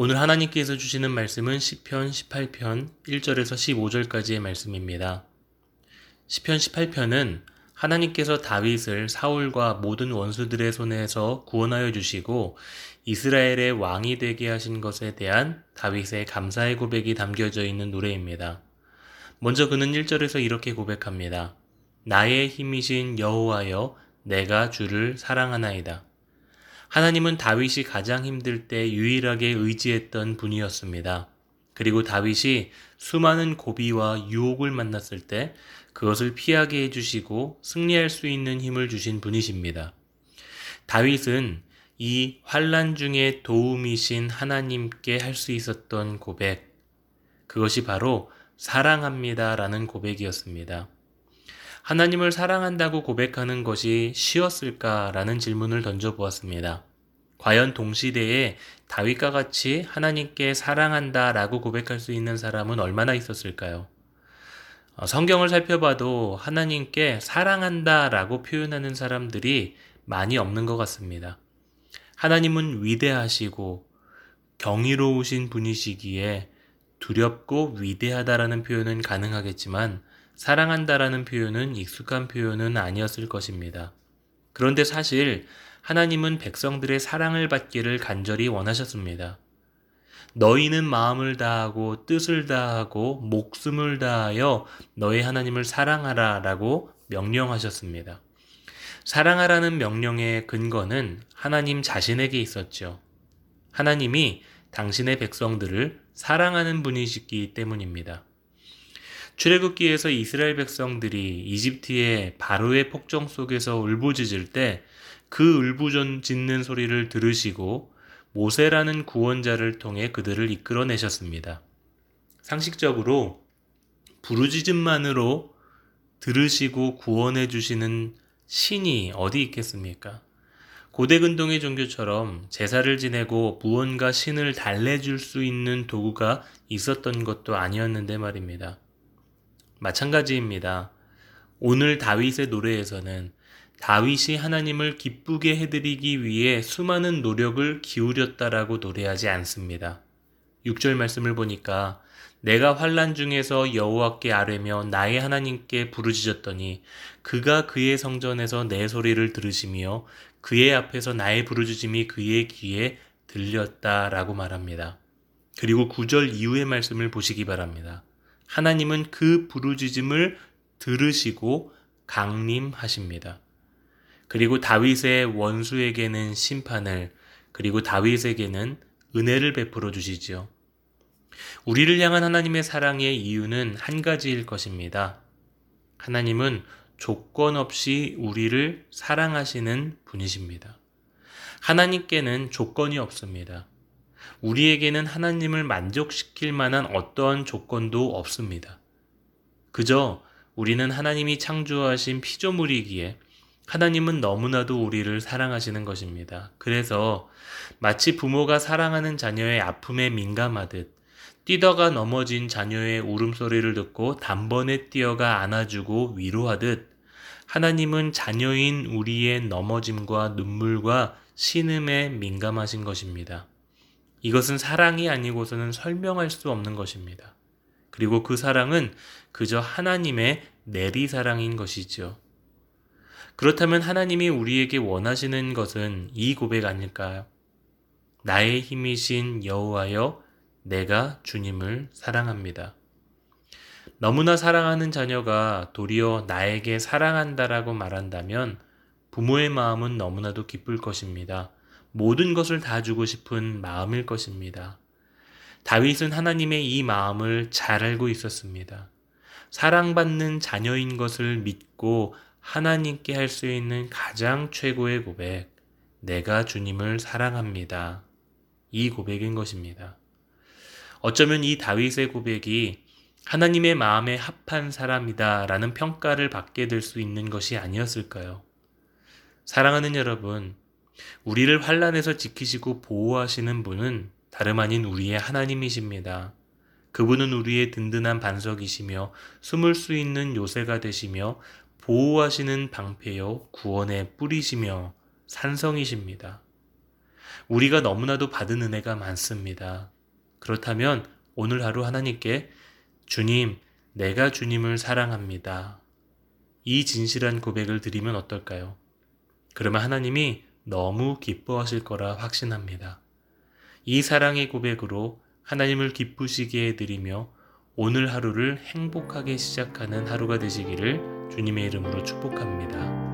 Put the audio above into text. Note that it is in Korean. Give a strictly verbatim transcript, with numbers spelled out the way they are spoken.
오늘 하나님께서 주시는 말씀은 시편 십팔 편 일 절에서 십오 절까지의 말씀입니다. 시편 십팔 편은 하나님께서 다윗을 사울과 모든 원수들의 손에서 구원하여 주시고 이스라엘의 왕이 되게 하신 것에 대한 다윗의 감사의 고백이 담겨져 있는 노래입니다. 먼저 그는 일 절에서 이렇게 고백합니다. 나의 힘이신 여호와여 내가 주를 사랑하나이다. 하나님은 다윗이 가장 힘들 때 유일하게 의지했던 분이었습니다. 그리고 다윗이 수많은 고비와 유혹을 만났을 때 그것을 피하게 해주시고 승리할 수 있는 힘을 주신 분이십니다. 다윗은 이 환난 중에 도움이신 하나님께 할 수 있었던 고백, 그것이 바로 사랑합니다라는 고백이었습니다. 하나님을 사랑한다고 고백하는 것이 쉬웠을까라는 질문을 던져보았습니다. 과연 동시대에 다윗과 같이 하나님께 사랑한다라고 고백할 수 있는 사람은 얼마나 있었을까요? 성경을 살펴봐도 하나님께 사랑한다라고 표현하는 사람들이 많이 없는 것 같습니다. 하나님은 위대하시고 경이로우신 분이시기에 두렵고 위대하다라는 표현은 가능하겠지만 사랑한다라는 표현은 익숙한 표현은 아니었을 것입니다. 그런데 사실 하나님은 백성들의 사랑을 받기를 간절히 원하셨습니다. 너희는 마음을 다하고 뜻을 다하고 목숨을 다하여 너의 하나님을 사랑하라 라고 명령하셨습니다. 사랑하라는 명령의 근거는 하나님 자신에게 있었죠. 하나님이 당신의 백성들을 사랑하는 분이시기 때문입니다. 출애굽기에서 이스라엘 백성들이 이집트의 바로의 폭정 속에서 울부짖을 때 그 울부짖는 소리를 들으시고 모세라는 구원자를 통해 그들을 이끌어내셨습니다. 상식적으로 부르짖음만으로 들으시고 구원해 주시는 신이 어디 있겠습니까? 고대 근동의 종교처럼 제사를 지내고 무언가 신을 달래줄 수 있는 도구가 있었던 것도 아니었는데 말입니다. 마찬가지입니다. 오늘 다윗의 노래에서는 다윗이 하나님을 기쁘게 해드리기 위해 수많은 노력을 기울였다라고 노래하지 않습니다. 육 절 말씀을 보니까 내가 환난 중에서 여호와께 아뢰며 나의 하나님께 부르짖었더니 그가 그의 성전에서 내 소리를 들으시며 그의 앞에서 나의 부르짖음이 그의 귀에 들렸다라고 말합니다. 그리고 구 절 이후의 말씀을 보시기 바랍니다. 하나님은 그 부르짖음을 들으시고 강림하십니다. 그리고 다윗의 원수에게는 심판을, 그리고 다윗에게는 은혜를 베풀어 주시지요. 우리를 향한 하나님의 사랑의 이유는 한 가지일 것입니다. 하나님은 조건 없이 우리를 사랑하시는 분이십니다. 하나님께는 조건이 없습니다. 우리에게는 하나님을 만족시킬 만한 어떠한 조건도 없습니다. 그저 우리는 하나님이 창조하신 피조물이기에 하나님은 너무나도 우리를 사랑하시는 것입니다. 그래서 마치 부모가 사랑하는 자녀의 아픔에 민감하듯 뛰다가 넘어진 자녀의 울음소리를 듣고 단번에 뛰어가 안아주고 위로하듯 하나님은 자녀인 우리의 넘어짐과 눈물과 신음에 민감하신 것입니다. 이것은 사랑이 아니고서는 설명할 수 없는 것입니다. 그리고 그 사랑은 그저 하나님의 내리사랑인 것이지요. 그렇다면 하나님이 우리에게 원하시는 것은 이 고백 아닐까요? 나의 힘이신 여호와여 내가 주님을 사랑합니다. 너무나 사랑하는 자녀가 도리어 나에게 사랑한다라고 말한다면 부모의 마음은 너무나도 기쁠 것입니다. 모든 것을 다 주고 싶은 마음일 것입니다. 다윗은 하나님의 이 마음을 잘 알고 있었습니다. 사랑받는 자녀인 것을 믿고 하나님께 할 수 있는 가장 최고의 고백, 내가 주님을 사랑합니다. 이 고백인 것입니다. 어쩌면 이 다윗의 고백이 하나님의 마음에 합한 사람이다 라는 평가를 받게 될 수 있는 것이 아니었을까요? 사랑하는 여러분, 우리를 환난에서 지키시고 보호하시는 분은 다름 아닌 우리의 하나님이십니다. 그분은 우리의 든든한 반석이시며 숨을 수 있는 요새가 되시며 보호하시는 방패요 구원의 뿌리시며 산성이십니다. 우리가 너무나도 받은 은혜가 많습니다. 그렇다면 오늘 하루 하나님께 주님, 내가 주님을 사랑합니다. 이 진실한 고백을 드리면 어떨까요? 그러면 하나님이 너무 기뻐하실 거라 확신합니다. 이 사랑의 고백으로 하나님을 기쁘시게 해드리며 오늘 하루를 행복하게 시작하는 하루가 되시기를 주님의 이름으로 축복합니다.